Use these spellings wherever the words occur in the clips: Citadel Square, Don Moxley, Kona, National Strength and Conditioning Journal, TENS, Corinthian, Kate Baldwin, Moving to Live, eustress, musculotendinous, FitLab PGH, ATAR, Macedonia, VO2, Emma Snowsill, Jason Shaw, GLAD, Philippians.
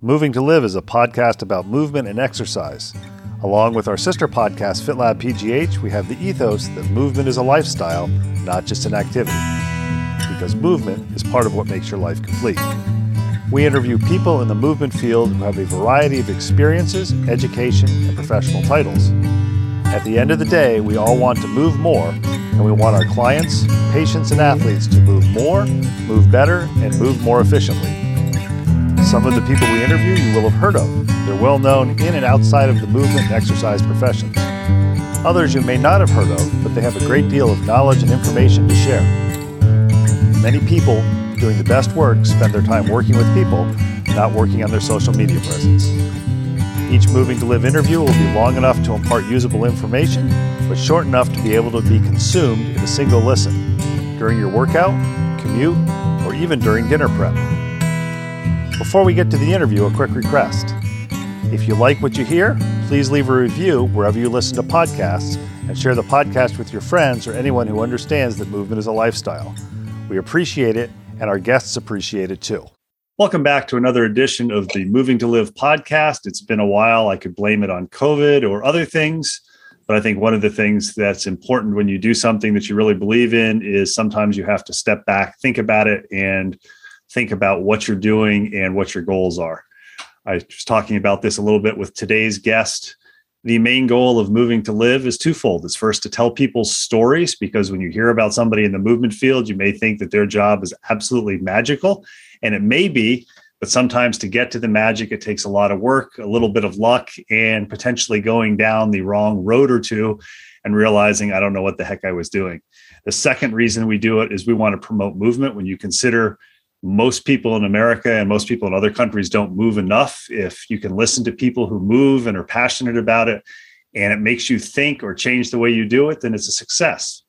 Moving to Live is a podcast about movement and exercise. Along with our sister podcast, FitLab PGH, we have the ethos that movement is a lifestyle, not just an activity, because movement is part of what makes your life complete. We interview people in the movement field who have a variety of experiences, education, and professional titles. At the end of the day, we all want to move more, and we want our clients, patients, and athletes to move more, move better, and move more efficiently. Some of the people we interview you will have heard of. They're well known in and outside of the movement and exercise professions. Others you may not have heard of, but they have a great deal of knowledge and information to share. Many people doing the best work spend their time working with people, not working on their social media presence. Each Moving to Live interview will be long enough to impart usable information, but short enough to be able to be consumed in a single listen, during your workout, commute, or even during dinner prep. Before we get to the interview, a quick request. If you like what you hear, please leave a review wherever you listen to podcasts and share the podcast with your friends or anyone who understands that movement is a lifestyle. We appreciate it, and our guests appreciate it too. Welcome back to another edition of the Moving to Live podcast. It's been a while. I could blame it on COVID or other things, but I think one of the things that's important when you do something that you really believe in is sometimes you have to step back, think about it, and think about what you're doing and what your goals are. I was talking about this a little bit with today's guest. The main goal of Moving to Live is twofold. It's first to tell people's stories, because when you hear about somebody in the movement field, you may think that their job is absolutely magical, and it may be, but sometimes to get to the magic, it takes a lot of work, a little bit of luck, and potentially going down the wrong road or two and realizing, I don't know what the heck I was doing. The second reason we do it is we want to promote movement. When you consider most people in America and most people in other countries don't move enough, if you can listen to people who move and are passionate about it, and it makes you think or change the way you do it, then it's a success.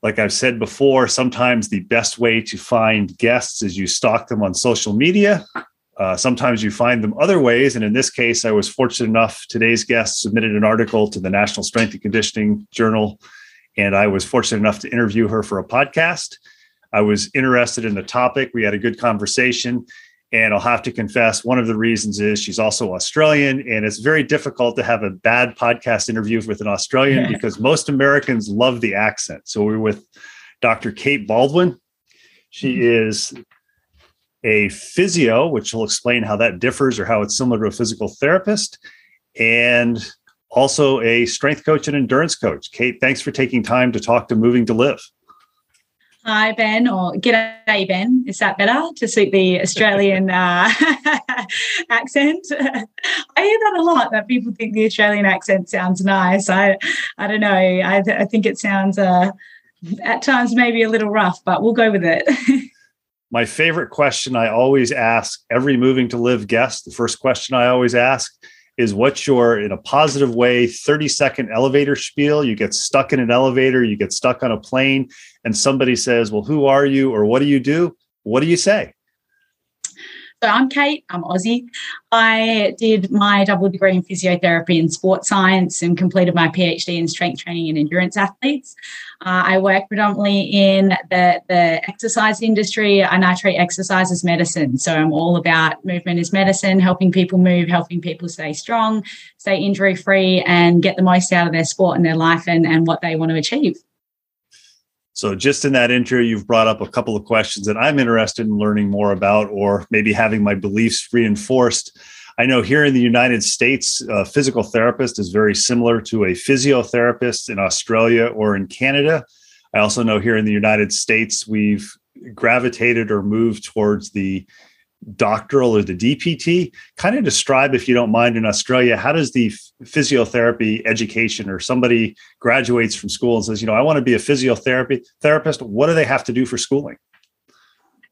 Like I've said before, sometimes the best way to find guests is you stalk them on social media. Sometimes you find them other ways. And in this case, I was fortunate enough, today's guest submitted an article to the National Strength and Conditioning Journal, and I was fortunate enough to interview her for a podcast. I was interested in the topic. We had a good conversation, and I'll have to confess, one of the reasons is she's also Australian, and it's very difficult to have a bad podcast interview with an Australian because most Americans love the accent. So we're with Dr. Kate Baldwin. She is a physio, which will explain how that differs or how it's similar to a physical therapist, and also a strength coach and endurance coach. Kate, thanks for taking time to talk to Moving to Live. Hi, Ben, or g'day, Ben. Is that better to suit the Australian accent? I hear that a lot, that people think the Australian accent sounds nice. I don't know. I think it sounds at times maybe a little rough, but we'll go with it. My favorite question I always ask every Moving to Live guest, the first question I always ask is, what's your, in a positive way, 30-second elevator spiel? You get stuck in an elevator, you get stuck on a plane, and somebody says, well, who are you or what do you do? What do you say? So I'm Kate, I'm Aussie. I did my double degree in physiotherapy and sports science and completed my PhD in strength training and endurance athletes. I work predominantly in the exercise industry, and I treat exercise as medicine. So I'm all about movement as medicine, helping people move, helping people stay strong, stay injury-free, and get the most out of their sport and their life and what they want to achieve. So just in that intro, you've brought up a couple of questions that I'm interested in learning more about, or maybe having my beliefs reinforced. I know here in the United States, a physical therapist is very similar to a physiotherapist in Australia or in Canada. I also know here in the United States, we've gravitated or moved towards the doctoral or the DPT. Kind of describe, if you don't mind, in Australia, how does the physiotherapy education, or somebody graduates from school and says, you know, I want to be a physiotherapist, what do they have to do for schooling?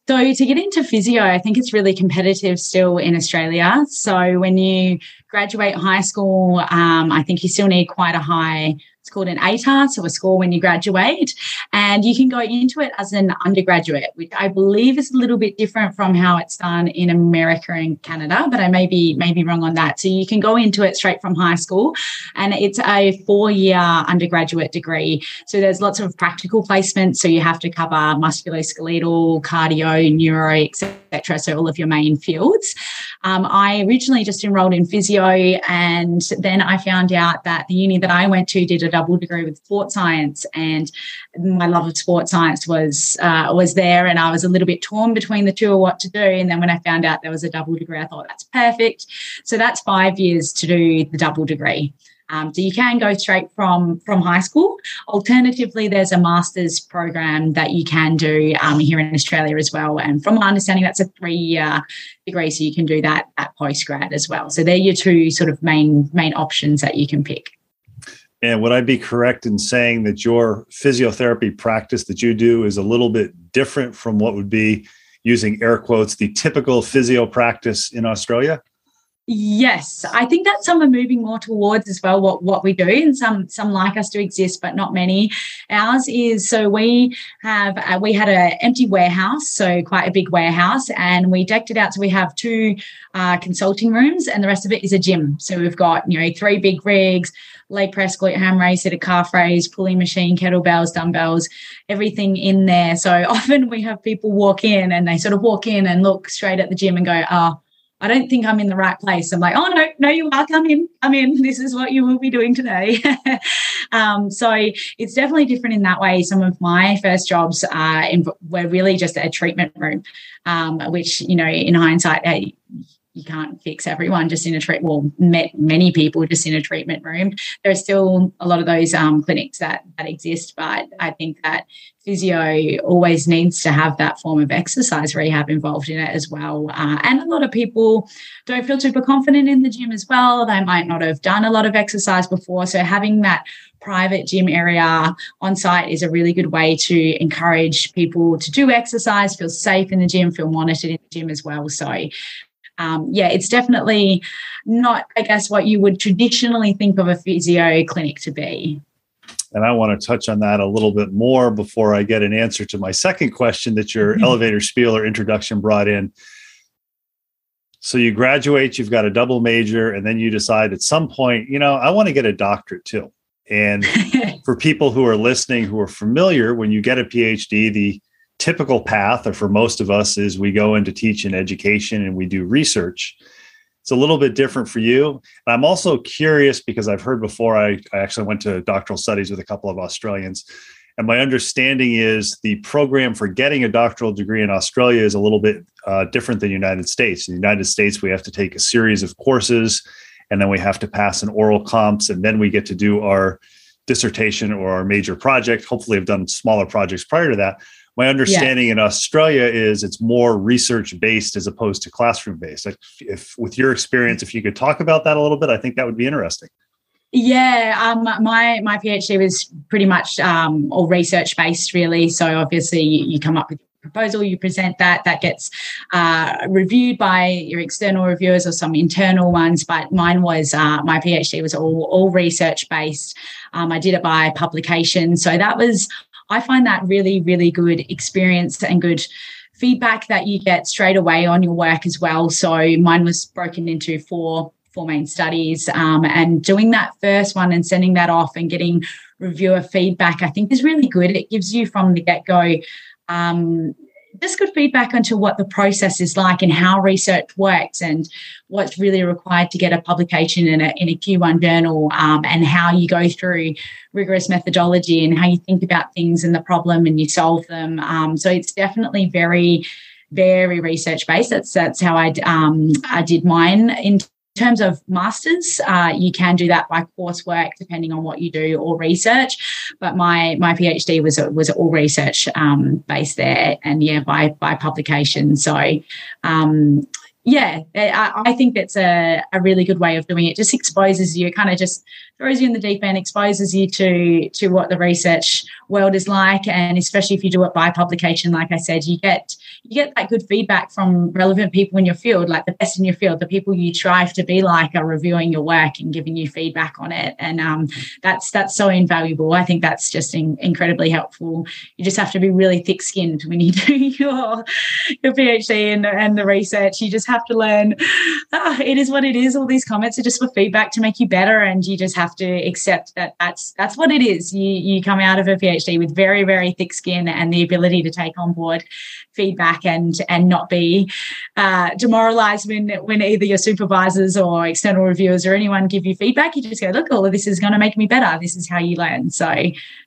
So to get into physio, I think it's really competitive still in Australia. So when you graduate high school, I think you still need quite a high It's called an ATAR, so a score when you graduate, and you can go into it as an undergraduate, which I believe is a little bit different from how it's done in America and Canada, but I may be wrong on that. So you can go into it straight from high school, and it's a 4-year undergraduate degree. So there's lots of practical placements, so you have to cover musculoskeletal, cardio, neuro, etc. So all of your main fields. I originally just enrolled in physio, and then I found out that the uni that I went to did a double degree with sports science, and my love of sports science was there, and I was a little bit torn between the two of what to do. And then when I found out there was a double degree, I thought that's perfect. So that's 5 years to do the double degree. So you can go straight from high school. Alternatively, there's a master's program that you can do here in Australia as well. And from my understanding, that's a 3-year degree, so you can do that at postgrad as well. So they're your two sort of main options that you can pick. And would I be correct in saying that your physiotherapy practice that you do is a little bit different from what would be, using air quotes, the typical physio practice in Australia? Yes, I think that some are moving more towards as well what we do, and some like us do exist, but not many. Ours is, so we had an empty warehouse, so quite a big warehouse, and we decked it out. So we have 2 consulting rooms, and the rest of it is a gym. So we've got 3 big rigs, leg press, glute ham raise, sit-up calf raise, pulley machine, kettlebells, dumbbells, everything in there. So often we have people walk in, and they sort of walk in and look straight at the gym and go, oh, I don't think I'm in the right place. I'm like, oh, no, you are. Come in. This is what you will be doing today. So it's definitely different in that way. Some of my first jobs were really just a treatment room, which, in hindsight, you can't fix everyone just in a treatment. Well, met many people just in a treatment room. There are still a lot of those clinics that exist, but I think that physio always needs to have that form of exercise rehab involved in it as well. And a lot of people don't feel super confident in the gym as well. They might not have done a lot of exercise before. So having that private gym area on site is a really good way to encourage people to do exercise, feel safe in the gym, feel monitored in the gym as well. So it's definitely not, I guess, what you would traditionally think of a physio clinic to be. And I want to touch on that a little bit more before I get an answer to my second question that your elevator spiel or introduction brought in. So you graduate, you've got a double major, and then you decide at some point, I want to get a doctorate too. And for people who are listening, who are familiar, when you get a PhD, the typical path, or for most of us, is we go into teaching education and we do research. It's a little bit different for you. And I'm also curious, because I've heard before, I actually went to doctoral studies with a couple of Australians, and my understanding is the program for getting a doctoral degree in Australia is a little bit different than the United States. In the United States, we have to take a series of courses, and then we have to pass an oral comps, and then we get to do our dissertation or our major project. Hopefully I've done smaller projects prior to that. My understanding in Australia is it's more research-based as opposed to classroom-based. If with your experience, if you could talk about that a little bit, I think that would be interesting. Yeah, my PhD was pretty much all research-based, really. So obviously you come up with proposal, you present that gets reviewed by your external reviewers or some internal ones, but mine was my PhD was all research-based. I did it by publication, so that was, I find that really, really good experience and good feedback that you get straight away on your work as well. So mine was broken into four main studies, and doing that first one and sending that off and getting reviewer feedback, I think, is really good. It gives you from the get-go just good feedback onto what the process is like and how research works and what's really required to get a publication in a Q1 journal, and how you go through rigorous methodology and how you think about things and the problem and you solve them. So it's definitely very, very research-based. That's how I did mine. In terms of masters, you can do that by coursework depending on what you do or research, but my PhD was all research based there, and by publication. So yeah, I think that's a really good way of doing it. Just exposes you, kind of just throws you in the deep end, exposes you to what the research world is like, and especially if you do it by publication, like I said, you get that good feedback from relevant people in your field, like the best in your field, the people you strive to be like are reviewing your work and giving you feedback on it, and that's so invaluable. I think that's just incredibly helpful. You just have to be really thick-skinned when you do your PhD and the research. You just have to learn it is what it is. All these comments are just for feedback to make you better, and you just have to accept that that's what it is. You come out of a PhD with very, very thick skin and the ability to take on board feedback and not be demoralized when either your supervisors or external reviewers or anyone give you feedback. You just go, look, all of this is going to make me better. This is how you learn. So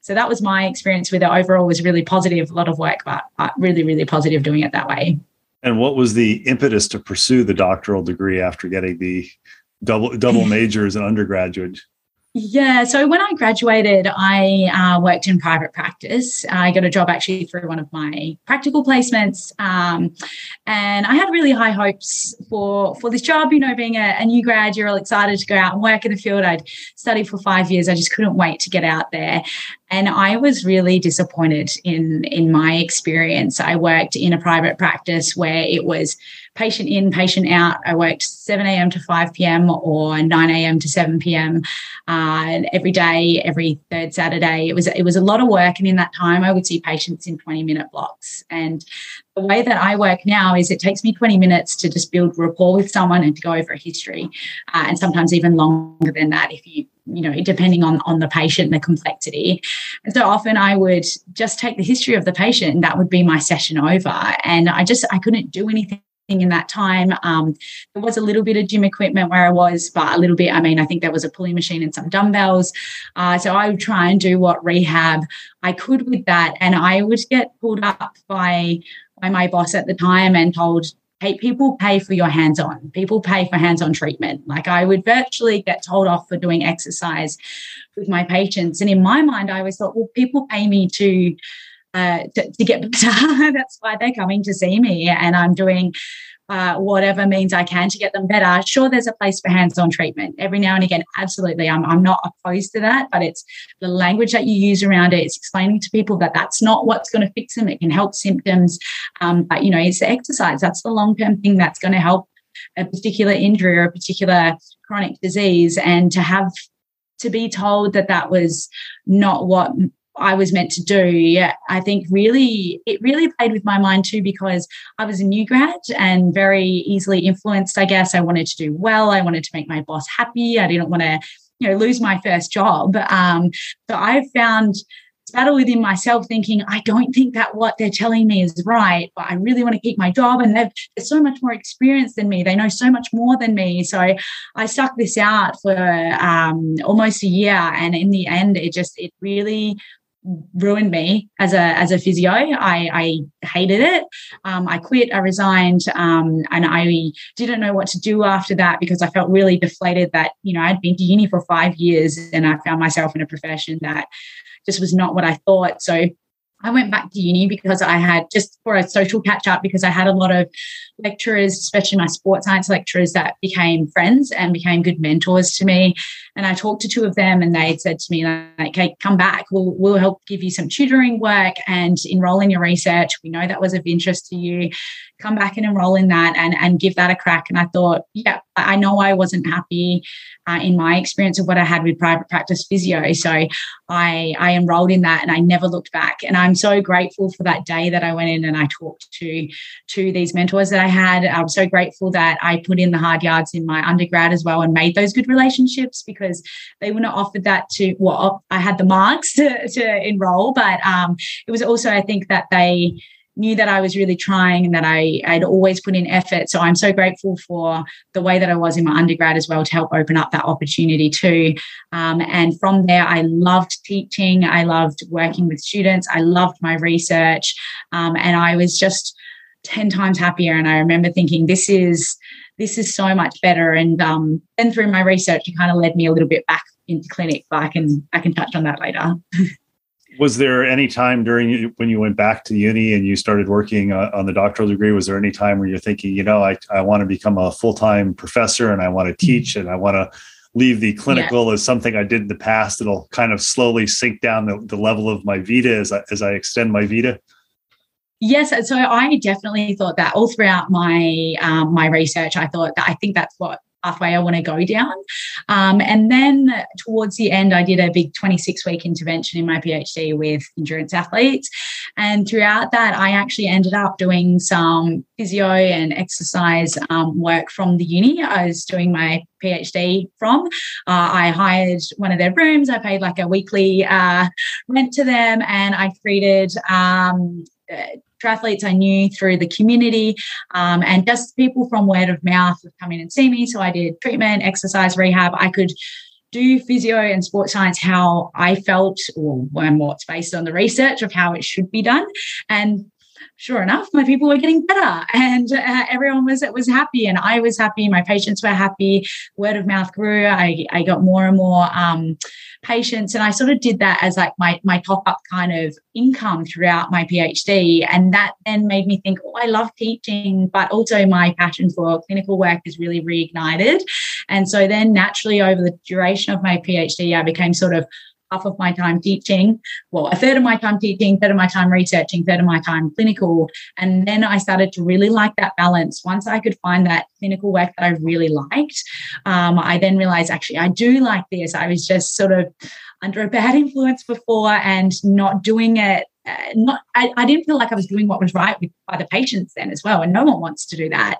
that was my experience with it. Overall, was really positive, a lot of work, but really, really positive doing it that way. And what was the impetus to pursue the doctoral degree after getting the double major as an undergraduate? Yeah, so when I graduated, I worked in private practice. I got a job actually through one of my practical placements, and I had really high hopes for this job. You know, being a new grad, you're all excited to go out and work in the field. I'd studied for 5 years. I just couldn't wait to get out there. And I was really disappointed in my experience. I worked in a private practice where it was patient in, patient out. I worked 7 a.m. to 5 p.m. or 9 a.m. to 7 p.m. Every day, every third Saturday. It was a lot of work. And in that time, I would see patients in 20-minute blocks. And the way that I work now is it takes me 20 minutes to just build rapport with someone and to go over a history, and sometimes even longer than that if you know, depending on the patient and the complexity. And so often I would just take the history of the patient, and that would be my session over. And I couldn't do anything in that time. There was a little bit of gym equipment where I was, but a little bit, I mean, I think there was a pulley machine and some dumbbells. So I would try and do what rehab I could with that. And I would get pulled up by my boss at the time and told, hey, people pay for your hands-on. People pay for hands-on treatment. Like, I would virtually get told off for doing exercise with my patients. And in my mind, I always thought, well, people pay me to get better. That's why they're coming to see me. And I'm doing whatever means I can to get them better. Sure, there's a place for hands-on treatment every now and again. Absolutely. I'm not opposed to that, but it's the language that you use around it. It's explaining to people that that's not what's going to fix them. It can help symptoms. But, you know, it's the exercise. That's the long-term thing that's going to help a particular injury or a particular chronic disease. And to be told that was not what I was meant to do. Yeah, I think it really played with my mind too, because I was a new grad and very easily influenced, I guess. I wanted to do well. I wanted to make my boss happy. I didn't want to, you know, lose my first job. So I found battle within myself, thinking, I don't think that what they're telling me is right, but I really want to keep my job, and they're so much more experienced than me. They know so much more than me. So I stuck this out for almost a year, and in the end, it really ruined me as a physio. I hated it. I quit, I resigned, and I didn't know what to do after that, because I felt really deflated that, you know, I'd been to uni for 5 years and I found myself in a profession that just was not what I thought. So I went back to uni because I had, just for a social catch up, because I had a lot of lecturers, especially my sports science lecturers, that became friends and became good mentors to me. And I talked to two of them, and they said to me, like, "Hey, come back. We'll help give you some tutoring work and enroll in your research. We know that was of interest to you. Come back and enroll in that and give that a crack." And I thought, yeah, I know I wasn't happy in my experience of what I had with private practice physio. So I enrolled in that, and I never looked back. And I'm so grateful for that day that I went in and I talked to these mentors that I had. I'm so grateful that I put in the hard yards in my undergrad as well and made those good relationships, because they wouldn't have offered that to, well, I had the marks to enroll, but it was also, I think, that they knew that I was really trying and that I'd always put in effort. So I'm so grateful for the way that I was in my undergrad as well to help open up that opportunity too. And from there, I loved teaching. I loved working with students. I loved my research. And I was just 10 times happier. And I remember thinking, this is so much better. And then through my research, it kind of led me a little bit back into clinic, but I can touch on that later. Was there any time during when you went back to uni and you started working on the doctoral degree, was there any time where you're thinking, you know, I want to become a full-time professor and I want to teach and I want to leave the clinical as something I did in the past. It'll kind of slowly sink down the level of my vita as I extend my vita. Yes. So I definitely thought that all throughout my my research, I thought that I think that's what pathway I want to go down. And then towards the end, I did a big 26-week intervention in my PhD with endurance athletes. And throughout that, I actually ended up doing some physio and exercise work from the uni I was doing my PhD from. I hired one of their rooms. I paid like a weekly rent to them, and I treated triathletes I knew through the community, and just people from word of mouth would come in and see me. So I did treatment, exercise, rehab. I could do physio and sports science how I felt, or what's based on the research of how it should be done. And sure enough, my people were getting better, and everyone was happy, and I was happy. My patients were happy. Word of mouth grew. I got more and more patients, and I sort of did that as like my top up kind of income throughout my PhD, and that then made me think, oh, I love teaching, but also my passion for clinical work is really reignited, and so then naturally over the duration of my PhD, I became sort of half of my time teaching, well, a third of my time teaching, third of my time researching, third of my time clinical. And then I started to really like that balance. Once I could find that clinical work that I really liked, I then realized, actually, I do like this. I was just sort of under a bad influence before and not doing it. I didn't feel like I was doing what was right by the patients then as well, and no one wants to do that.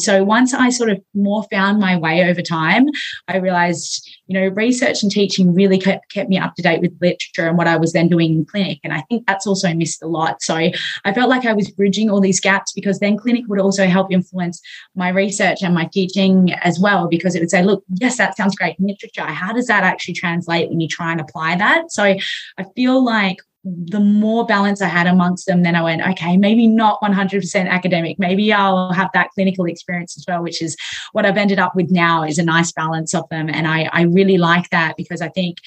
So once I sort of more found my way over time, I realized, you know, research and teaching really kept me up to date with literature and what I was then doing in clinic, and I think that's also missed a lot. So I felt like I was bridging all these gaps, because then clinic would also help influence my research and my teaching as well, because it would say, look, yes, that sounds great in literature. How does that actually translate when you try and apply that? So I feel like the more balance I had amongst them, then I went, okay, maybe not 100% academic. Maybe I'll have that clinical experience as well, which is what I've ended up with now, is a nice balance of them. And I really like that, because I think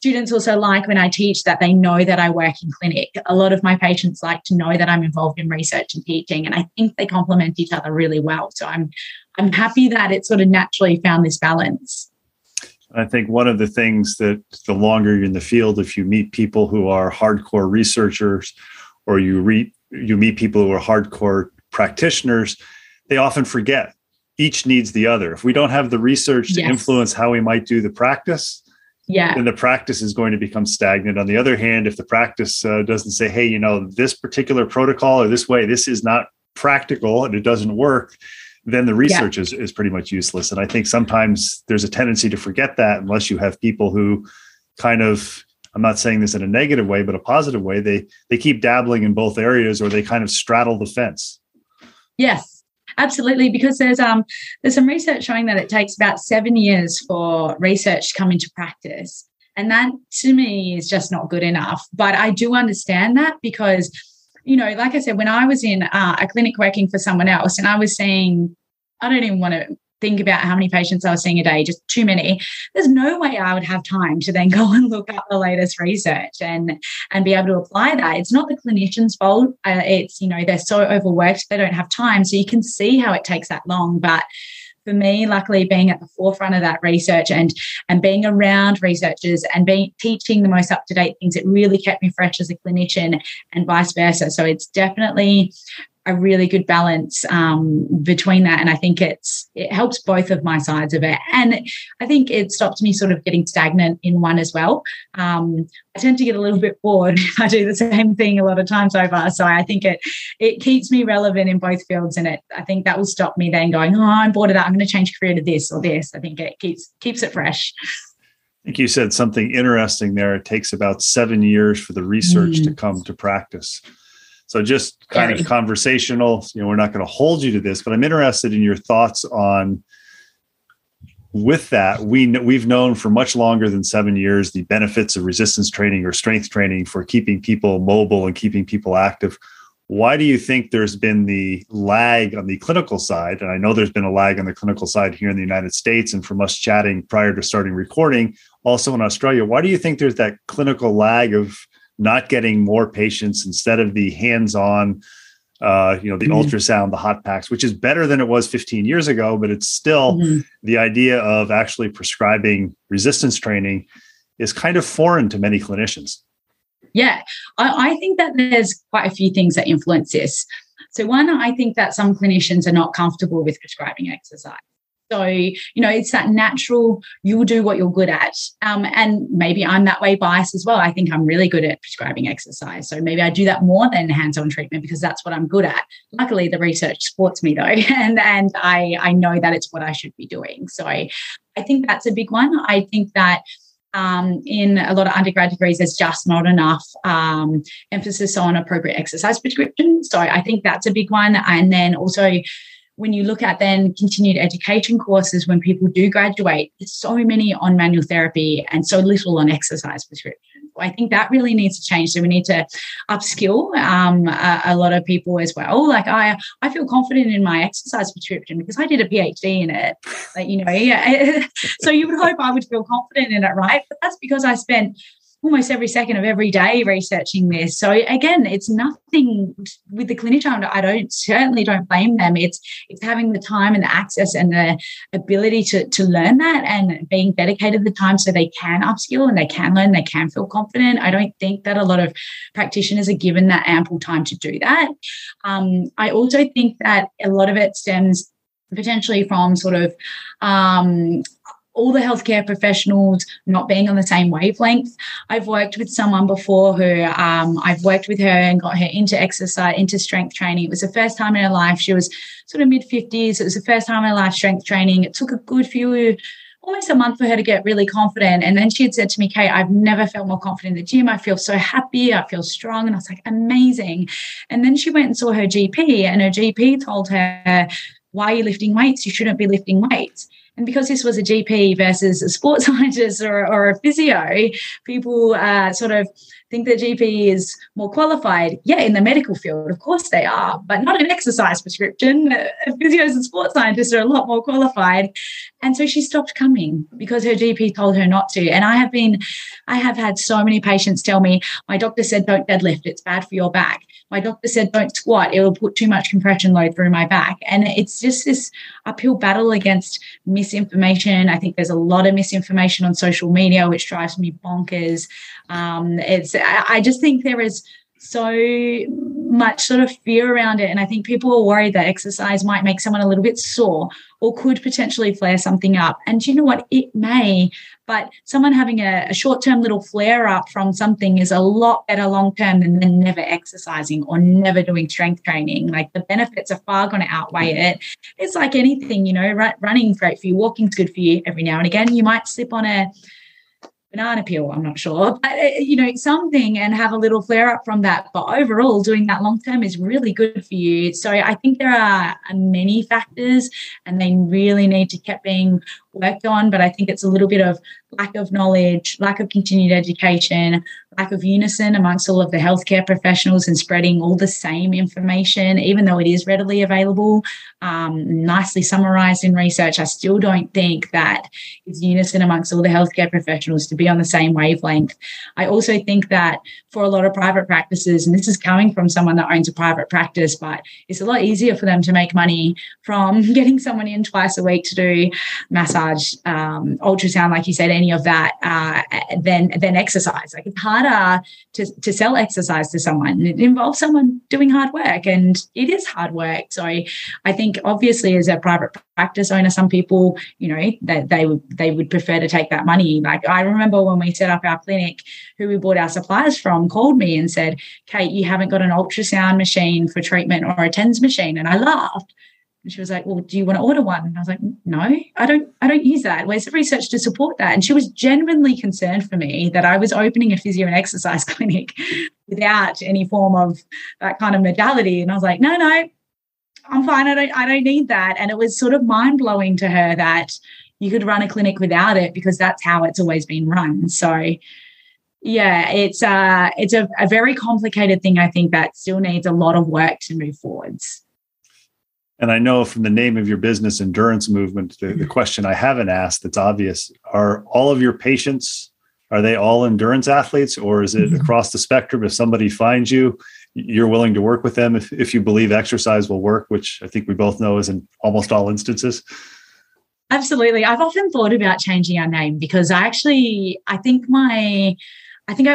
students also like when I teach that they know that I work in clinic. A lot of my patients like to know that I'm involved in research and teaching, and I think they complement each other really well. So I'm happy that it sort of naturally found this balance. I think one of the things that the longer you're in the field, if you meet people who are hardcore researchers, or you meet people who are hardcore practitioners, they often forget each needs the other. If we don't have the research to influence how we might do the practice, then the practice is going to become stagnant. On the other hand, if the practice doesn't say, hey, you know, this particular protocol or this way, this is not practical and it doesn't work, then the research is pretty much useless. And I think sometimes there's a tendency to forget that unless you have people who kind of, I'm not saying this in a negative way, but a positive way, they keep dabbling in both areas, or they kind of straddle the fence. Yes. Absolutely, because there's some research showing that it takes about 7 years for research to come into practice. And that, to me, is just not good enough. But I do understand that, because you know, like I said, when I was in a clinic working for someone else, and I was seeing, I don't even want to think about how many patients I was seeing a day, just too many. There's no way I would have time to then go and look up the latest research and be able to apply that. It's not the clinician's fault. It's, you know, they're so overworked, they don't have time. So you can see how it takes that long. But for me, luckily, being at the forefront of that research and being around researchers and teaching the most up-to-date things, it really kept me fresh as a clinician, and vice versa. So it's definitely a really good balance between that. And I think it helps both of my sides of it. And I think it stops me sort of getting stagnant in one as well. I tend to get a little bit bored if I do the same thing a lot of times over. So I think it keeps me relevant in both fields. And I think that will stop me then going, oh, I'm bored of that, I'm going to change career to this or this. I think it keeps it fresh. I think you said something interesting there. It takes about 7 years for the research to come to practice. So just kind of conversational, you know, we're not going to hold you to this, but I'm interested in your thoughts on, with that, we've known for much longer than 7 years the benefits of resistance training or strength training for keeping people mobile and keeping people active. Why do you think there's been the lag on the clinical side? And I know there's been a lag on the clinical side here in the United States, and from us chatting prior to starting recording, also in Australia, why do you think there's that clinical lag of not getting more patients instead of the hands-on, the ultrasound, the hot packs, which is better than it was 15 years ago, but it's still the idea of actually prescribing resistance training is kind of foreign to many clinicians. Yeah, I think that there's quite a few things that influence this. So one, I think that some clinicians are not comfortable with prescribing exercise. So, it's that natural, you'll do what you're good at. And maybe I'm that way biased as well. I think I'm really good at prescribing exercise. So maybe I do that more than hands-on treatment because that's what I'm good at. Luckily, the research supports me though. And I know that it's what I should be doing. So I think that's a big one. I think that in a lot of undergrad degrees, there's just not enough emphasis on appropriate exercise prescription. So I think that's a big one. And then also, when you look at then continued education courses, when people do graduate, there's so many on manual therapy and so little on exercise prescription. I think that really needs to change. So we need to upskill a lot of people as well. Like I feel confident in my exercise prescription because I did a PhD in it. So you would hope I would feel confident in it, right? But that's because I spent almost every second of every day researching this. So again, it's nothing with the clinician. I certainly don't blame them. It's having the time and the access and the ability to learn that and being dedicated the time so they can upskill and they can learn, they can feel confident. I don't think that a lot of practitioners are given that ample time to do that. I also think that a lot of it stems potentially from sort of all the healthcare professionals not being on the same wavelength. I've worked with someone before who I've worked with her and got her into exercise, into strength training. It was the first time in her life. She was sort of mid-50s. It was the first time in her life strength training. It took a good few, almost a month for her to get really confident. And then she had said to me, Kate, I've never felt more confident in the gym. I feel so happy. I feel strong. And I was like, amazing. And then she went and saw her GP and her GP told her, why are you lifting weights? You shouldn't be lifting weights. And because this was a GP versus a sports scientist or a physio, people sort of think that GP is more qualified. Yeah, in the medical field, of course they are, but not an exercise prescription. Physios and sports scientists are a lot more qualified. And so she stopped coming because her GP told her not to. And I have had so many patients tell me, my doctor said, don't deadlift. It's bad for your back. My doctor said, don't squat. It will put too much compression load through my back. And it's just this uphill battle against misinformation. I think there's a lot of misinformation on social media, which drives me bonkers. I just think there is so much sort of fear around it. And I think people are worried that exercise might make someone a little bit sore or could potentially flare something up. And you know what? It may, but someone having a short-term little flare up from something is a lot better long-term than never exercising or never doing strength training. Like the benefits are far going to outweigh it. It's like anything, running's great for you. Walking's good for you every now and again. You might slip on a banana peel, I'm not sure, but something and have a little flare up from that. But overall, doing that long term is really good for you. So I think there are many factors and they really need to keep being worked on. But I think it's a little bit of lack of knowledge, lack of continued education, lack of unison amongst all of the healthcare professionals and spreading all the same information, even though it is readily available, nicely summarized in research. I still don't think that it's unison amongst all the healthcare professionals to be on the same wavelength. I also think that for a lot of private practices, and this is coming from someone that owns a private practice, but it's a lot easier for them to make money from getting someone in twice a week to do massage, ultrasound, like you said, any of that, than exercise. Like it's harder to sell exercise to someone. It involves someone doing hard work, and it is hard work. So I think obviously as a private practice owner, some people, that they would prefer to take that money. Like I remember when we set up our clinic, who we bought our supplies from called me and said, Kate, you haven't got an ultrasound machine for treatment or a TENS machine. And I laughed. And she was like, well, do you want to order one? And I was like, no, I don't use that. Where's the research to support that? And she was genuinely concerned for me that I was opening a physio and exercise clinic without any form of that kind of modality. And I was like, no, I'm fine. I don't need that. And it was sort of mind-blowing to her that you could run a clinic without it because that's how it's always been run. So yeah, it's a very complicated thing, I think, that still needs a lot of work to move forwards. And I know from the name of your business, Endurance Movement, the question I haven't asked that's obvious, are all of your patients Are they all endurance athletes, or is it across the spectrum? If somebody finds you, you're willing to work with them if you believe exercise will work, which I think we both know is in almost all instances. Absolutely. I've often thought about changing our name because I think I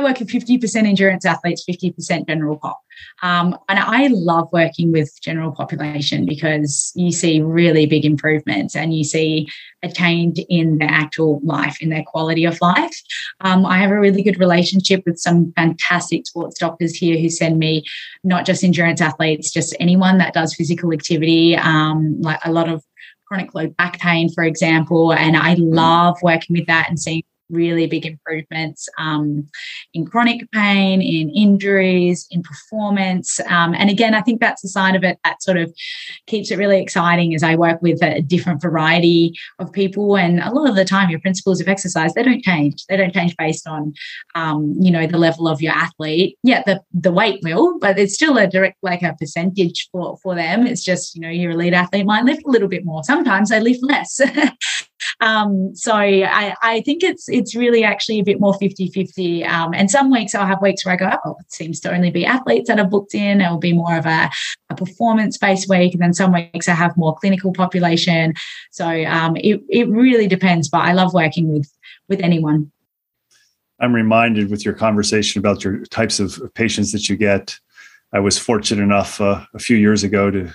work with 50% endurance athletes, 50% general pop. And I love working with general population because you see really big improvements and you see a change in their actual life, in their quality of life. I have a really good relationship with some fantastic sports doctors here who send me not just endurance athletes, just anyone that does physical activity, like a lot of chronic low back pain, for example. And I love working with that and seeing really big improvements in chronic pain, in injuries, in performance. And again, I think that's the side of it that sort of keeps it really exciting is I work with a different variety of people. And a lot of the time, your principles of exercise, they don't change. They don't change based on, the level of your athlete. Yeah, the weight will, but it's still a direct, like a percentage for them. It's just, your elite athlete might lift a little bit more. Sometimes they lift less. So I think it's really actually a bit more 50-50. And some weeks I'll have weeks where I go, it seems to only be athletes that are booked in. It will be more of a performance-based week. And then some weeks I have more clinical population. So it really depends, but I love working with anyone. I'm reminded with your conversation about your types of patients that you get. I was fortunate enough a few years ago to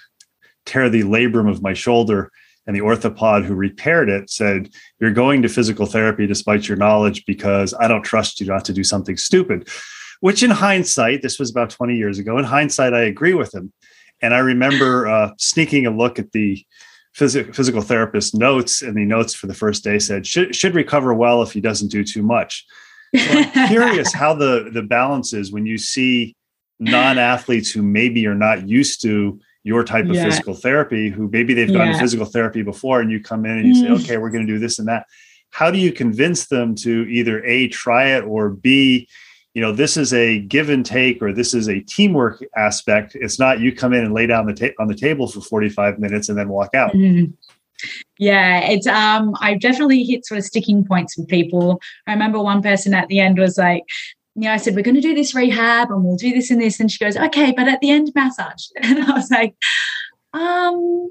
tear the labrum of my shoulder. And the orthopod who repaired it said, "You're going to physical therapy despite your knowledge because I don't trust you not to do something stupid," which in hindsight, this was about 20 years ago. In hindsight, I agree with him. And I remember sneaking a look at the physical therapist notes, and the notes for the first day said, should recover well if he doesn't do too much. So I'm curious how the balance is when you see non-athletes who maybe are not used to your type of physical therapy, who maybe they've gone to physical therapy before, and you come in and you say, okay, we're going to do this and that. How do you convince them to either A, try it, or B, this is a give and take, or this is a teamwork aspect. It's not you come in and lay down on the table for 45 minutes and then walk out. Mm-hmm. Yeah, it's I've definitely hit sort of sticking points with people. I remember one person at the end was like, I said, we're going to do this rehab and we'll do this and this. And she goes, okay, but at the end, massage. And I was like, well,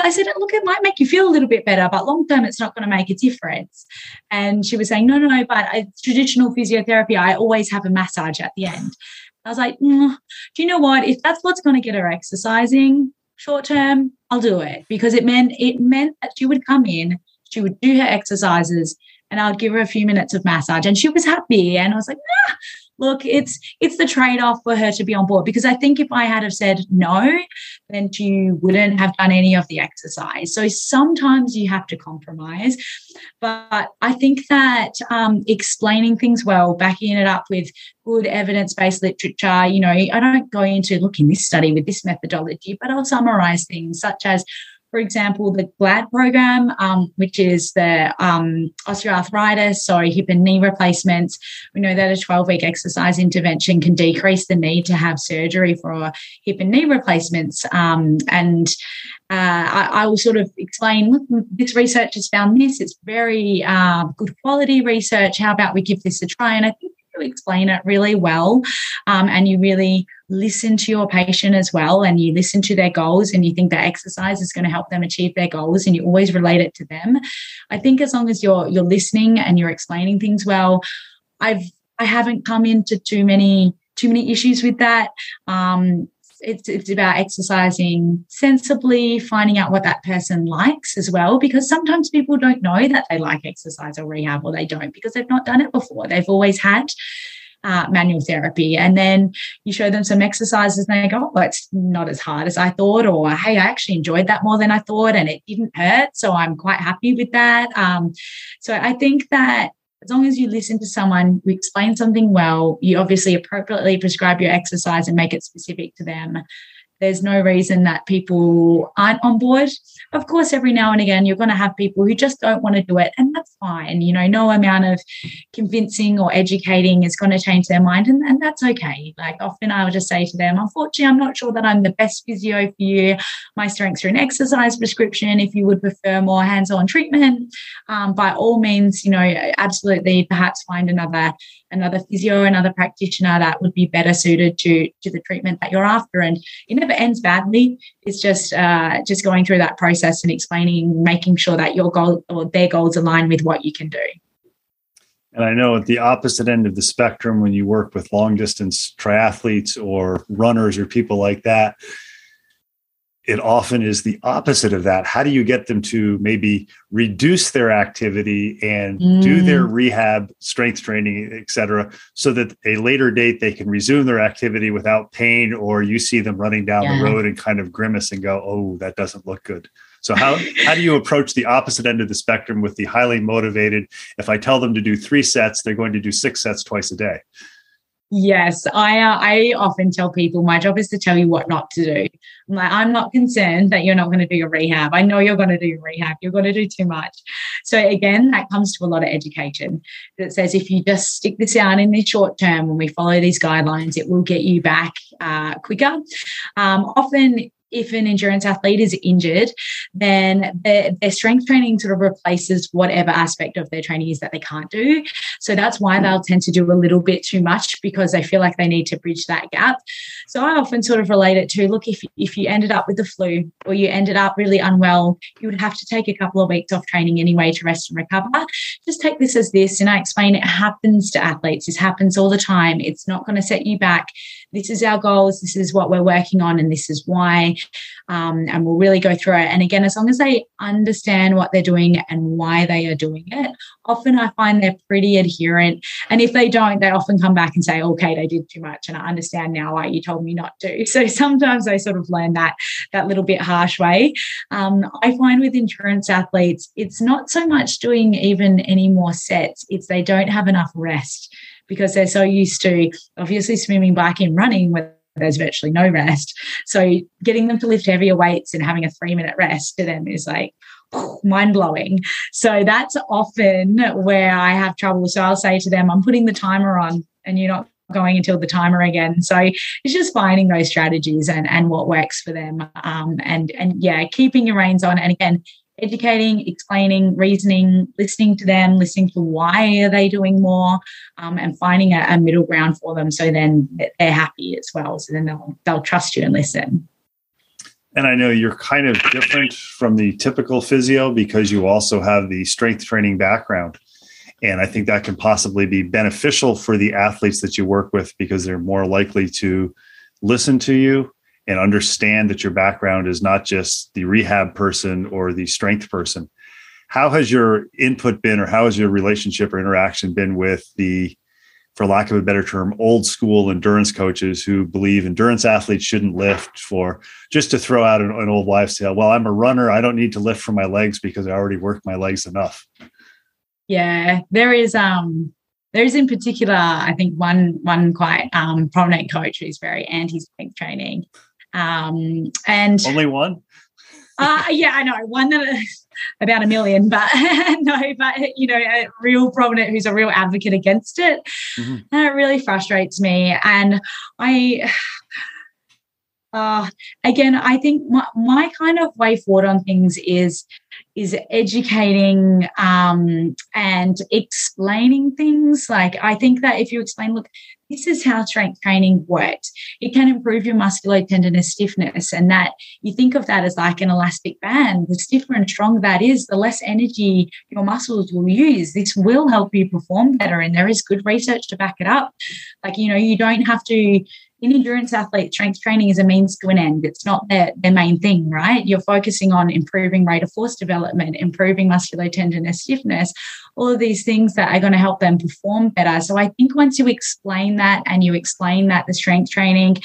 I said, look, it might make you feel a little bit better, but long term, it's not going to make a difference. And she was saying, no, but traditional physiotherapy, I always have a massage at the end. I was like, do you know what? If that's what's going to get her exercising short term, I'll do it. Because it meant that she would come in, she would do her exercises, and I would give her a few minutes of massage. And she was happy. And I was like, look, it's the trade-off for her to be on board. Because I think if I had have said no, then she wouldn't have done any of the exercise. So sometimes you have to compromise. But I think that explaining things well, backing it up with good evidence-based literature, I don't go into, look, in this study with this methodology, but I'll summarize things such as, for example, the GLAD program, which is the osteoarthritis, hip and knee replacements. We know that a 12-week exercise intervention can decrease the need to have surgery for hip and knee replacements. I will sort of explain, look, this research has found this. It's very good quality research. How about we give this a try? And I think you explain it really well, and you really listen to your patient as well, and you listen to their goals, and you think that exercise is going to help them achieve their goals, and you always relate it to them. I think as long as you're listening and you're explaining things well, I haven't come into too many issues with that. It's about exercising sensibly, finding out what that person likes as well, because sometimes people don't know that they like exercise or rehab, or they don't because they've not done it before. They've always had manual therapy. And then you show them some exercises and they go, it's not as hard as I thought, or, hey, I actually enjoyed that more than I thought and it didn't hurt, so I'm quite happy with that. So I think that as long as you listen to someone, you explain something well, you obviously appropriately prescribe your exercise and make it specific to them, There's no reason that people aren't on board. Of course, every now and again, you're going to have people who just don't want to do it, and that's fine. You know, no amount of convincing or educating is going to change their mind, and that's okay. Like, often I will just say to them, unfortunately, I'm not sure that I'm the best physio for you. My strengths are an exercise prescription. If you would prefer more hands-on treatment, by all means, you know, absolutely, perhaps find another physio, another practitioner that would be better suited to the treatment that you're after. And it never ends badly. It's just going through that process and explaining, making sure that your goal or their goals align with what you can do. And I know at the opposite end of the spectrum, when you work with long distance triathletes or runners or people like that, it often is the opposite of that. How do you get them to maybe reduce their activity and do their rehab, strength training, et cetera, so that a later date they can resume their activity without pain, or you see them running down the road and kind of grimace and go, oh, that doesn't look good. So how do you approach the opposite end of the spectrum with the highly motivated? If I tell them to do 3 sets, they're going to do 6 sets twice a day. Yes, I often tell people my job is to tell you what not to do. I'm like, I'm not concerned that you're not going to do your rehab. I know you're going to do your rehab. You're going to do too much. So again, that comes to a lot of education that says if you just stick this out in the short term, when we follow these guidelines, it will get you back quicker. Often, if an endurance athlete is injured, then their strength training sort of replaces whatever aspect of their training is that they can't do. So that's why they'll tend to do a little bit too much, because they feel like they need to bridge that gap. So I often sort of relate it to, look, if you ended up with the flu or you ended up really unwell, you would have to take a couple of weeks off training anyway to rest and recover. Just take this as this. And I explain it happens to athletes. This happens all the time. It's not going to set you back. This is our goals. This is what we're working on. And this is why. And we'll really go through it. And again, as long as they understand what they're doing and why they are doing it, often I find they're pretty adherent. And if they don't, they often come back and say, okay, they did too much. And I understand now why you told me not to. So sometimes they sort of learn that little bit harsh way. I find with endurance athletes, it's not so much doing even any more sets. It's they don't have enough rest because they're so used to obviously swimming, biking, running with there's virtually no rest. So getting them to lift heavier weights and having a 3-minute rest to them is like mind-blowing. So that's often where I have trouble. So I'll say to them, I'm putting the timer on and you're not going until the timer again. So it's just finding those strategies and what works for them. And keeping your reins on. And again, educating, explaining, reasoning, listening to them, listening to why are they doing more, and finding a middle ground for them so then they're happy as well. So then they'll trust you and listen. And I know you're kind of different from the typical physio because you also have the strength training background. And I think that can possibly be beneficial for the athletes that you work with because they're more likely to listen to you and understand that your background is not just the rehab person or the strength person. How has your input been, or how has your relationship or interaction been with the, for lack of a better term, old school endurance coaches who believe endurance athletes shouldn't lift for, just to throw out an old wives' tale, well, I'm a runner, I don't need to lift for my legs because I already worked my legs enough? Yeah, there is in particular, I think one quite prominent coach who's very anti-strength training. And only one? I know one that about a million, but no, but you know, a real prominent who's a real advocate against it. Mm-hmm. And it really frustrates me. And I think my kind of way forward on things is educating and explaining things. Like, I think that if you explain, look, this is how strength training works. It can improve your musculotendinous stiffness, and that you think of that as like an elastic band. The stiffer and stronger that is, the less energy your muscles will use. This will help you perform better, and there is good research to back it up. Like, you know, you don't have to. In endurance athletes, strength training is a means to an end. It's not their main thing, right? You're focusing on improving rate of force development, improving musculotendinous stiffness, all of these things that are going to help them perform better. So I think once you explain that, and you explain that the strength training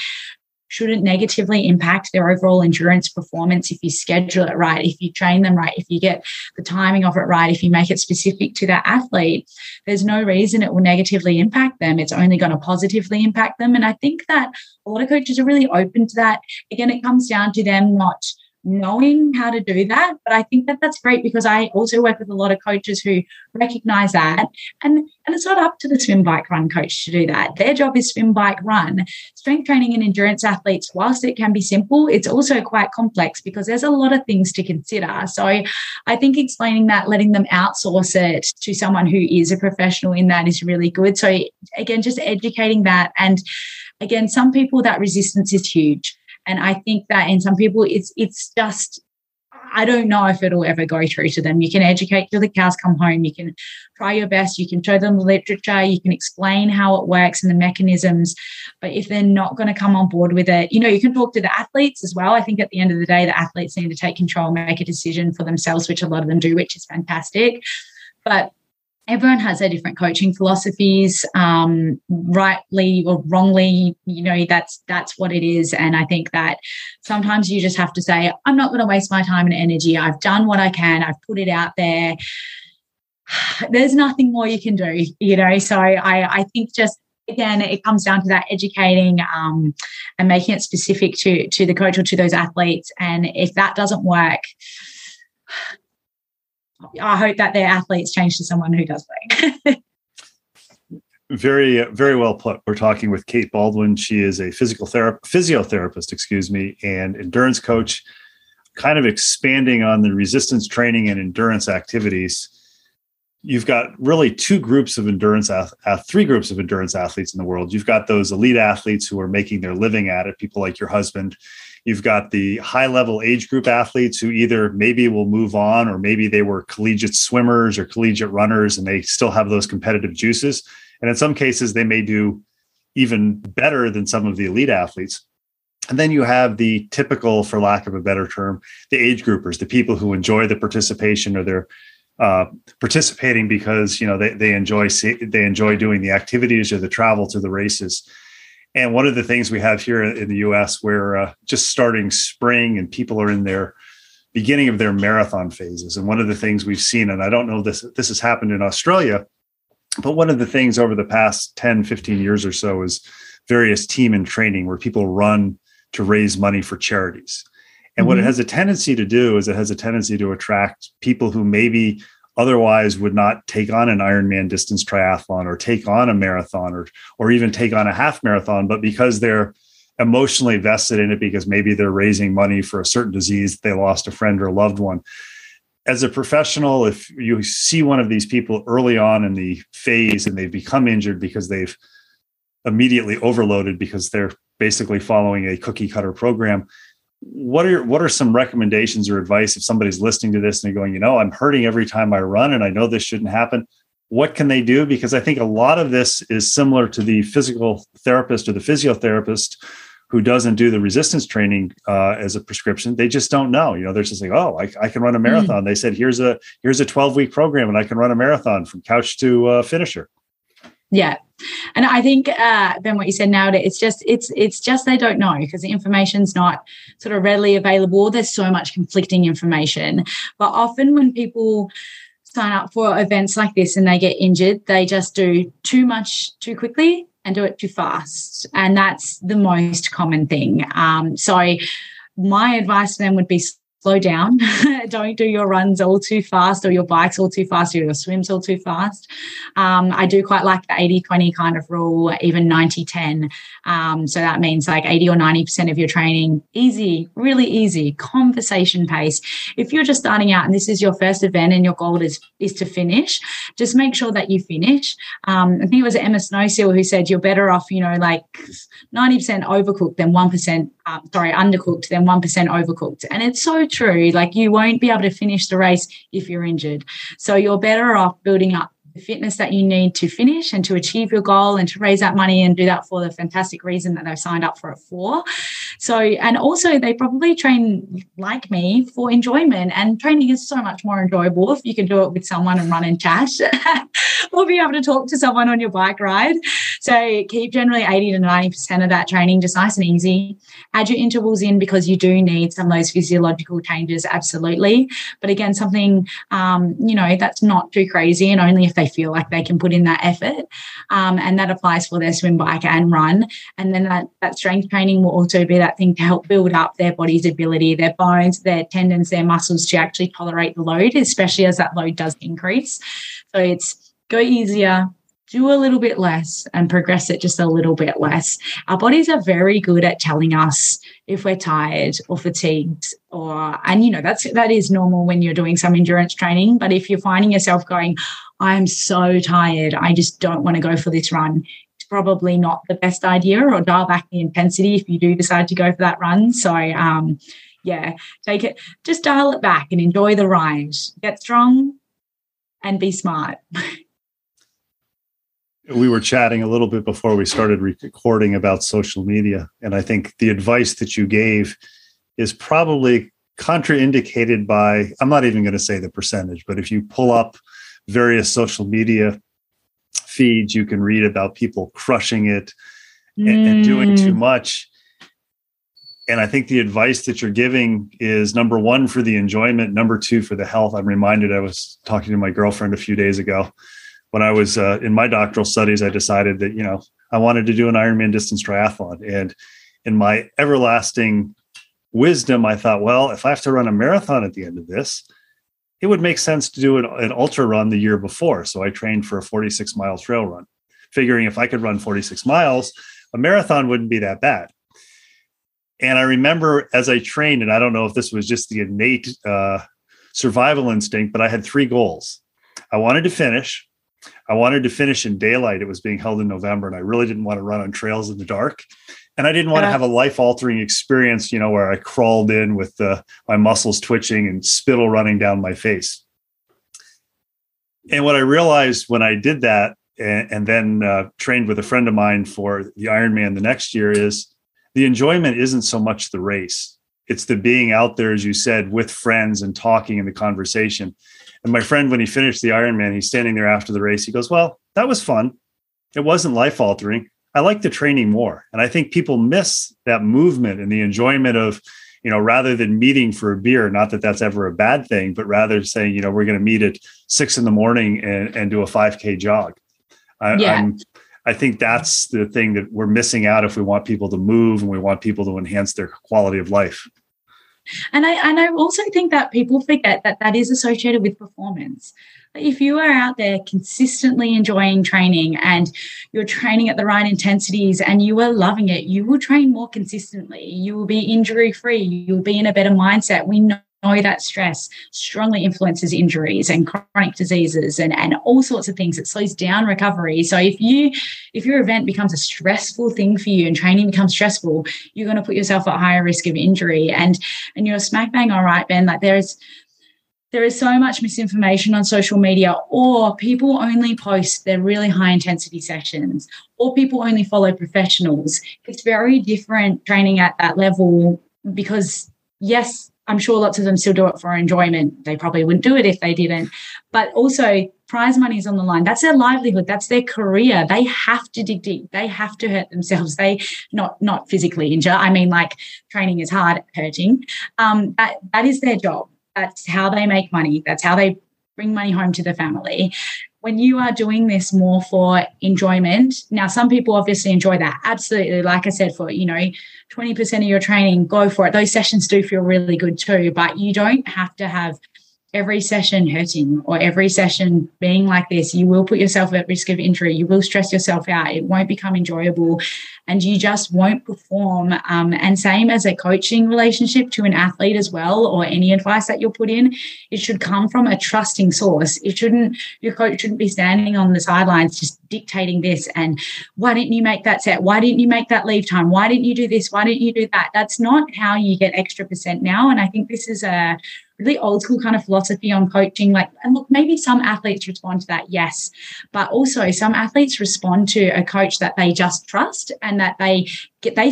shouldn't negatively impact their overall endurance performance if you schedule it right, if you train them right, if you get the timing of it right, if you make it specific to that athlete. There's no reason it will negatively impact them. It's only going to positively impact them. And I think that a lot of coaches are really open to that. Again, it comes down to them not knowing how to do that. But I think that that's great, because I also work with a lot of coaches who recognize that. And it's not up to the swim, bike, run coach to do that. Their job is swim, bike, run. Strength training in endurance athletes, whilst it can be simple, it's also quite complex because there's a lot of things to consider. So I think explaining that, letting them outsource it to someone who is a professional in that is really good. So again, just educating that. And again, some people, that resistance is huge. And I think that in some people, it's just, I don't know if it'll ever go through to them. You can educate till the cows come home. You can try your best. You can show them the literature. You can explain how it works and the mechanisms. But if they're not going to come on board with it, you know, you can talk to the athletes as well. I think at the end of the day, the athletes need to take control and make a decision for themselves, which a lot of them do, which is fantastic. But everyone has their different coaching philosophies, rightly or wrongly, you know, that's what it is. And I think that sometimes you just have to say, I'm not going to waste my time and energy. I've done what I can. I've put it out there. There's nothing more you can do, you know. So I think just, again, it comes down to that educating and making it specific to the coach or to those athletes. And if that doesn't work, I hope that their athletes change to someone who does work. Very, very well put. We're talking with Kate Baldwin. She is a physiotherapist, and endurance coach, kind of expanding on the resistance training and endurance activities. You've got really three groups of endurance athletes in the world. You've got those elite athletes who are making their living at it, people like your husband. You've got the high-level age group athletes who either maybe will move on, or maybe they were collegiate swimmers or collegiate runners and they still have those competitive juices. And in some cases, they may do even better than some of the elite athletes. And then you have the typical, for lack of a better term, the age groupers, the people who enjoy the participation, or they're participating because, you know, they enjoy doing the activities or the travel to the races. And one of the things we have here in the U.S., we're just starting spring and people are in their beginning of their marathon phases. And one of the things we've seen, and I don't know this has happened in Australia, but one of the things over the past 10, 15 years or so is various team and training where people run to raise money for charities. And what it has a tendency to do is it has a tendency to attract people who maybe otherwise would not take on an Ironman distance triathlon, or take on a marathon, or even take on a half marathon, but because they're emotionally vested in it, because maybe they're raising money for a certain disease, they lost a friend or a loved one. As a professional, if you see one of these people early on in the phase and they've become injured because they've immediately overloaded because they're basically following a cookie cutter program, what are some recommendations or advice if somebody's listening to this and they're going, you know, I'm hurting every time I run and I know this shouldn't happen? What can they do? Because I think a lot of this is similar to the physical therapist or the physiotherapist who doesn't do the resistance training as a prescription. They just don't know. You know, they're just like, oh, I can run a marathon. They said, here's a 12-week program and I can run a marathon from couch to finisher. Yeah. And I think, Ben, what you said now, it's just they don't know because the information's not sort of readily available. There's so much conflicting information. But often when people sign up for events like this and they get injured, they just do too much too quickly and do it too fast. And that's the most common thing. So my advice to them would be, slow down. Don't do your runs all too fast, or your bikes all too fast, or your swims all too fast. I do quite like the 80-20 kind of rule, even 90-10. So that means like 80 or 90% of your training, easy, really easy, conversation pace. If you're just starting out and this is your first event and your goal is to finish, just make sure that you finish. I think it was Emma Snowsill who said you're better off, you know, like 90% overcooked than 1%, undercooked than 1% overcooked. And it's so true. Like, you won't be able to finish the race if you're injured. So you're better off building up the fitness that you need to finish and to achieve your goal and to raise that money and do that for the fantastic reason that they've signed up for it for. So, and also they probably train like me for enjoyment, and training is so much more enjoyable if you can do it with someone and run and chat or be able to talk to someone on your bike ride. So keep generally 80 to 90% of that training just nice and easy. Add your intervals in because you do need some of those physiological changes, absolutely. But again, something, you know, that's not too crazy and only if they feel like they can put in that effort. And that applies for their swim, bike and run. And then that strength training will also be that thing to help build up their body's ability, their bones, their tendons, their muscles to actually tolerate the load, especially as that load does increase. So it's go easier, do a little bit less and progress it just a little bit less. Our bodies are very good at telling us if we're tired or fatigued or, and you know, that is normal when you're doing some endurance training. But if you're finding yourself going, I'm so tired, I just don't want to go for this run, probably not the best idea, or dial back the intensity if you do decide to go for that run. So yeah, take it, just dial it back and enjoy the ride. Get strong and be smart. We were chatting a little bit before we started recording about social media, and I think the advice that you gave is probably contraindicated by, I'm not even going to say the percentage, but if you pull up various social media feeds, you can read about people crushing it and doing too much. And I think the advice that you're giving is, number one, for the enjoyment, number two, for the health. I'm reminded, I was talking to my girlfriend a few days ago. When I was in my doctoral studies, I decided that, you know, I wanted to do an Ironman distance triathlon. And in my everlasting wisdom, I thought, well, if I have to run a marathon at the end of this, it would make sense to do an ultra run the year before. So I trained for a 46-mile trail run, figuring if I could run 46 miles, a marathon wouldn't be that bad. And I remember as I trained, and I don't know if this was just the innate survival instinct, but I had three goals. I wanted to finish. I wanted to finish in daylight. It was being held in November, and I really didn't want to run on trails in the dark. And I didn't want to have a life-altering experience, you know, where I crawled in with my muscles twitching and spittle running down my face. And what I realized when I did that and then trained with a friend of mine for the Ironman the next year is, the enjoyment isn't so much the race. It's the being out there, as you said, with friends and talking in the conversation. And my friend, when he finished the Ironman, he's standing there after the race. He goes, well, that was fun. It wasn't life-altering. I like the training more. And I think people miss that movement and the enjoyment of, you know, rather than meeting for a beer, not that that's ever a bad thing, but rather saying, you know, we're going to meet at 6 a.m. and do a 5K jog. I think that's the thing that we're missing out if we want people to move and we want people to enhance their quality of life. And I also think that people forget that that is associated with performance. If you are out there consistently enjoying training and you're training at the right intensities and you are loving it, you will train more consistently. You will be injury-free. You'll be in a better mindset. We know that stress strongly influences injuries and chronic diseases and all sorts of things. It slows down recovery. So if your event becomes a stressful thing for you and training becomes stressful, you're going to put yourself at higher risk of injury. And you're smack bang all right, Ben. Like there is so much misinformation on social media, or people only post their really high intensity sessions, or people only follow professionals. It's very different training at that level because, yes, I'm sure lots of them still do it for enjoyment. They probably wouldn't do it if they didn't. But also, prize money is on the line. That's their livelihood. That's their career. They have to dig deep. They have to hurt themselves. They not physically injure. I mean, like, training is hard, hurting. That is their job. That's how they make money. That's how they bring money home to the family. When you are doing this more for enjoyment, now some people obviously enjoy that. Absolutely. Like I said, for, you know, 20% of your training, go for it. Those sessions do feel really good too, but you don't have to have every session hurting or every session being like this. You will put yourself at risk of injury. You will stress yourself out. It won't become enjoyable and you just won't perform. And same as a coaching relationship to an athlete as well, or any advice that you'll put in, it should come from a trusting source. Your coach shouldn't be standing on the sidelines just dictating this and why didn't you make that set? Why didn't you make that leave time? Why didn't you do this? Why didn't you do that? That's not how you get extra percent now. And I think this is a really old school kind of philosophy on coaching. Like, and look, maybe some athletes respond to that, yes, but also some athletes respond to a coach that they just trust and that they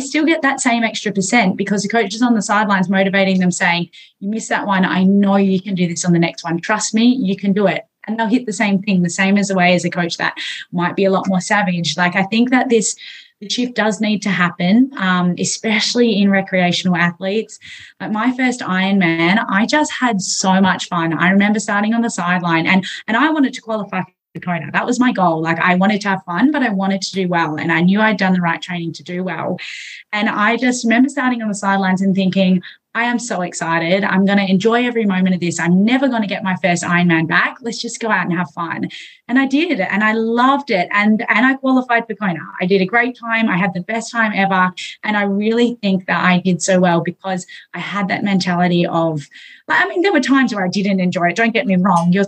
still get that same extra percent because the coach is on the sidelines motivating them, saying, you missed that one. I know you can do this on the next one. Trust me, you can do it. and they'll hit the same thing, the same as a way as a coach that might be a lot more savage. Like, I think that the shift does need to happen, especially in recreational athletes. Like my first Ironman, I just had so much fun. I remember starting on the sideline and I wanted to qualify for Kona. That was my goal. Like, I wanted to have fun, but I wanted to do well. And I knew I'd done the right training to do well. And I just remember starting on the sidelines and thinking, I am so excited. I'm going to enjoy every moment of this. I'm never going to get my first Ironman back. Let's just go out and have fun. And I did, and I loved it. And I qualified for Kona. I did a great time. I had the best time ever. And I really think that I did so well because I had that mentality of, I mean, there were times where I didn't enjoy it. Don't get me wrong. You're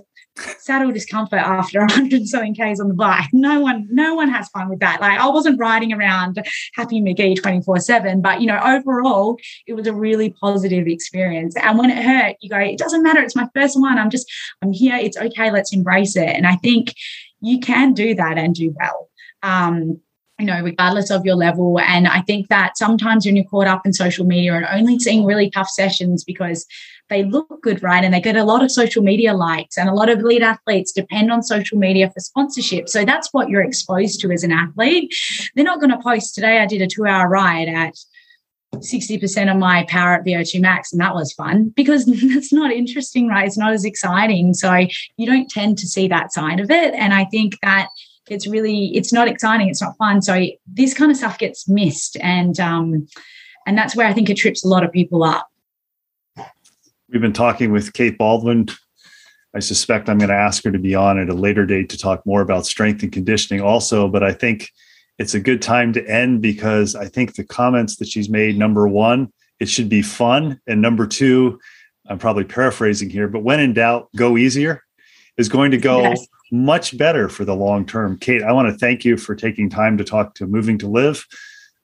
saddle discomfort after 100-something Ks on the bike. No one has fun with that. Like, I wasn't riding around Happy McGee 24/7, but you know, overall it was a really positive experience. And when it hurt, you go, it doesn't matter. It's my first one. I'm here. It's okay. Let's embrace it. And I think you can do that and do well. You know, regardless of your level. And I think that sometimes when you're caught up in social media and only seeing really tough sessions because they look good, right? And they get a lot of social media likes, and a lot of elite athletes depend on social media for sponsorship. So that's what you're exposed to as an athlete. They're not going to post, today I did a 2-hour ride at 60% of my power at VO2 max, and that was fun, because that's not interesting, right? It's not as exciting. So you don't tend to see that side of it. And I think that it's not exciting. It's not fun. So this kind of stuff gets missed. And that's where I think it trips a lot of people up. We've been talking with Kate Baldwin. I suspect I'm going to ask her to be on at a later date to talk more about strength and conditioning also, but I think it's a good time to end because I think the comments that she's made, number one, it should be fun. And number two, I'm probably paraphrasing here, but when in doubt, go easier is going to go much better for the long term. Kate, I want to thank you for taking time to talk to Moving to Live.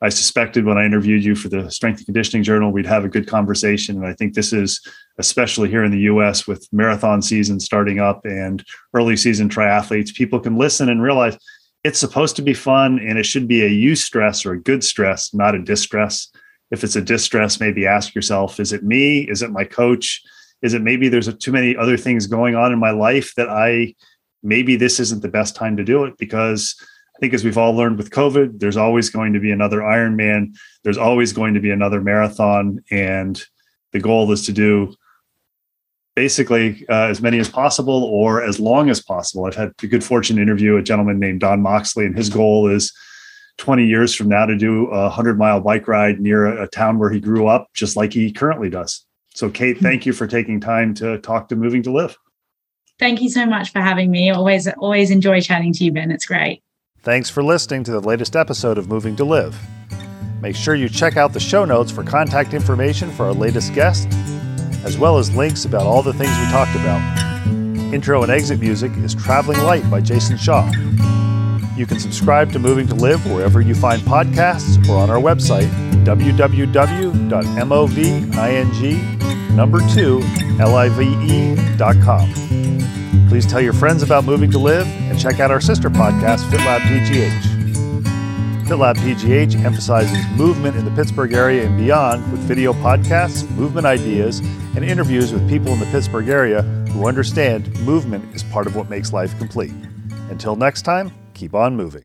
I suspected when I interviewed you for the Strength and Conditioning Journal, we'd have a good conversation. And I think this is, especially here in the US with marathon season starting up and early season triathletes, people can listen and realize it's supposed to be fun and it should be a eustress or a good stress, not a distress. If it's a distress, maybe ask yourself, is it me? Is it my coach? Is it maybe there's too many other things going on in my life that maybe this isn't the best time to do it? Because I think as we've all learned with COVID, there's always going to be another Ironman. There's always going to be another marathon. And the goal is to do basically as many as possible or as long as possible. I've had the good fortune to interview a gentleman named Don Moxley, and his goal is 20 years from now to do a 100-mile bike ride near a town where he grew up, just like he currently does. So Kate, thank you for taking time to talk to Moving to Live. Thank you so much for having me. Always enjoy chatting to you, Ben. It's great. Thanks for listening to the latest episode of Moving to Live. Make sure you check out the show notes for contact information for our latest guest, as well as links about all the things we talked about. Intro and exit music is Traveling Light by Jason Shaw. You can subscribe to Moving to Live wherever you find podcasts or on our website, www.moving2live.com. Please tell your friends about Moving to Live and check out our sister podcast, FitLab PGH. FitLab PGH emphasizes movement in the Pittsburgh area and beyond with video podcasts, movement ideas, and interviews with people in the Pittsburgh area who understand movement is part of what makes life complete. Until next time, keep on moving.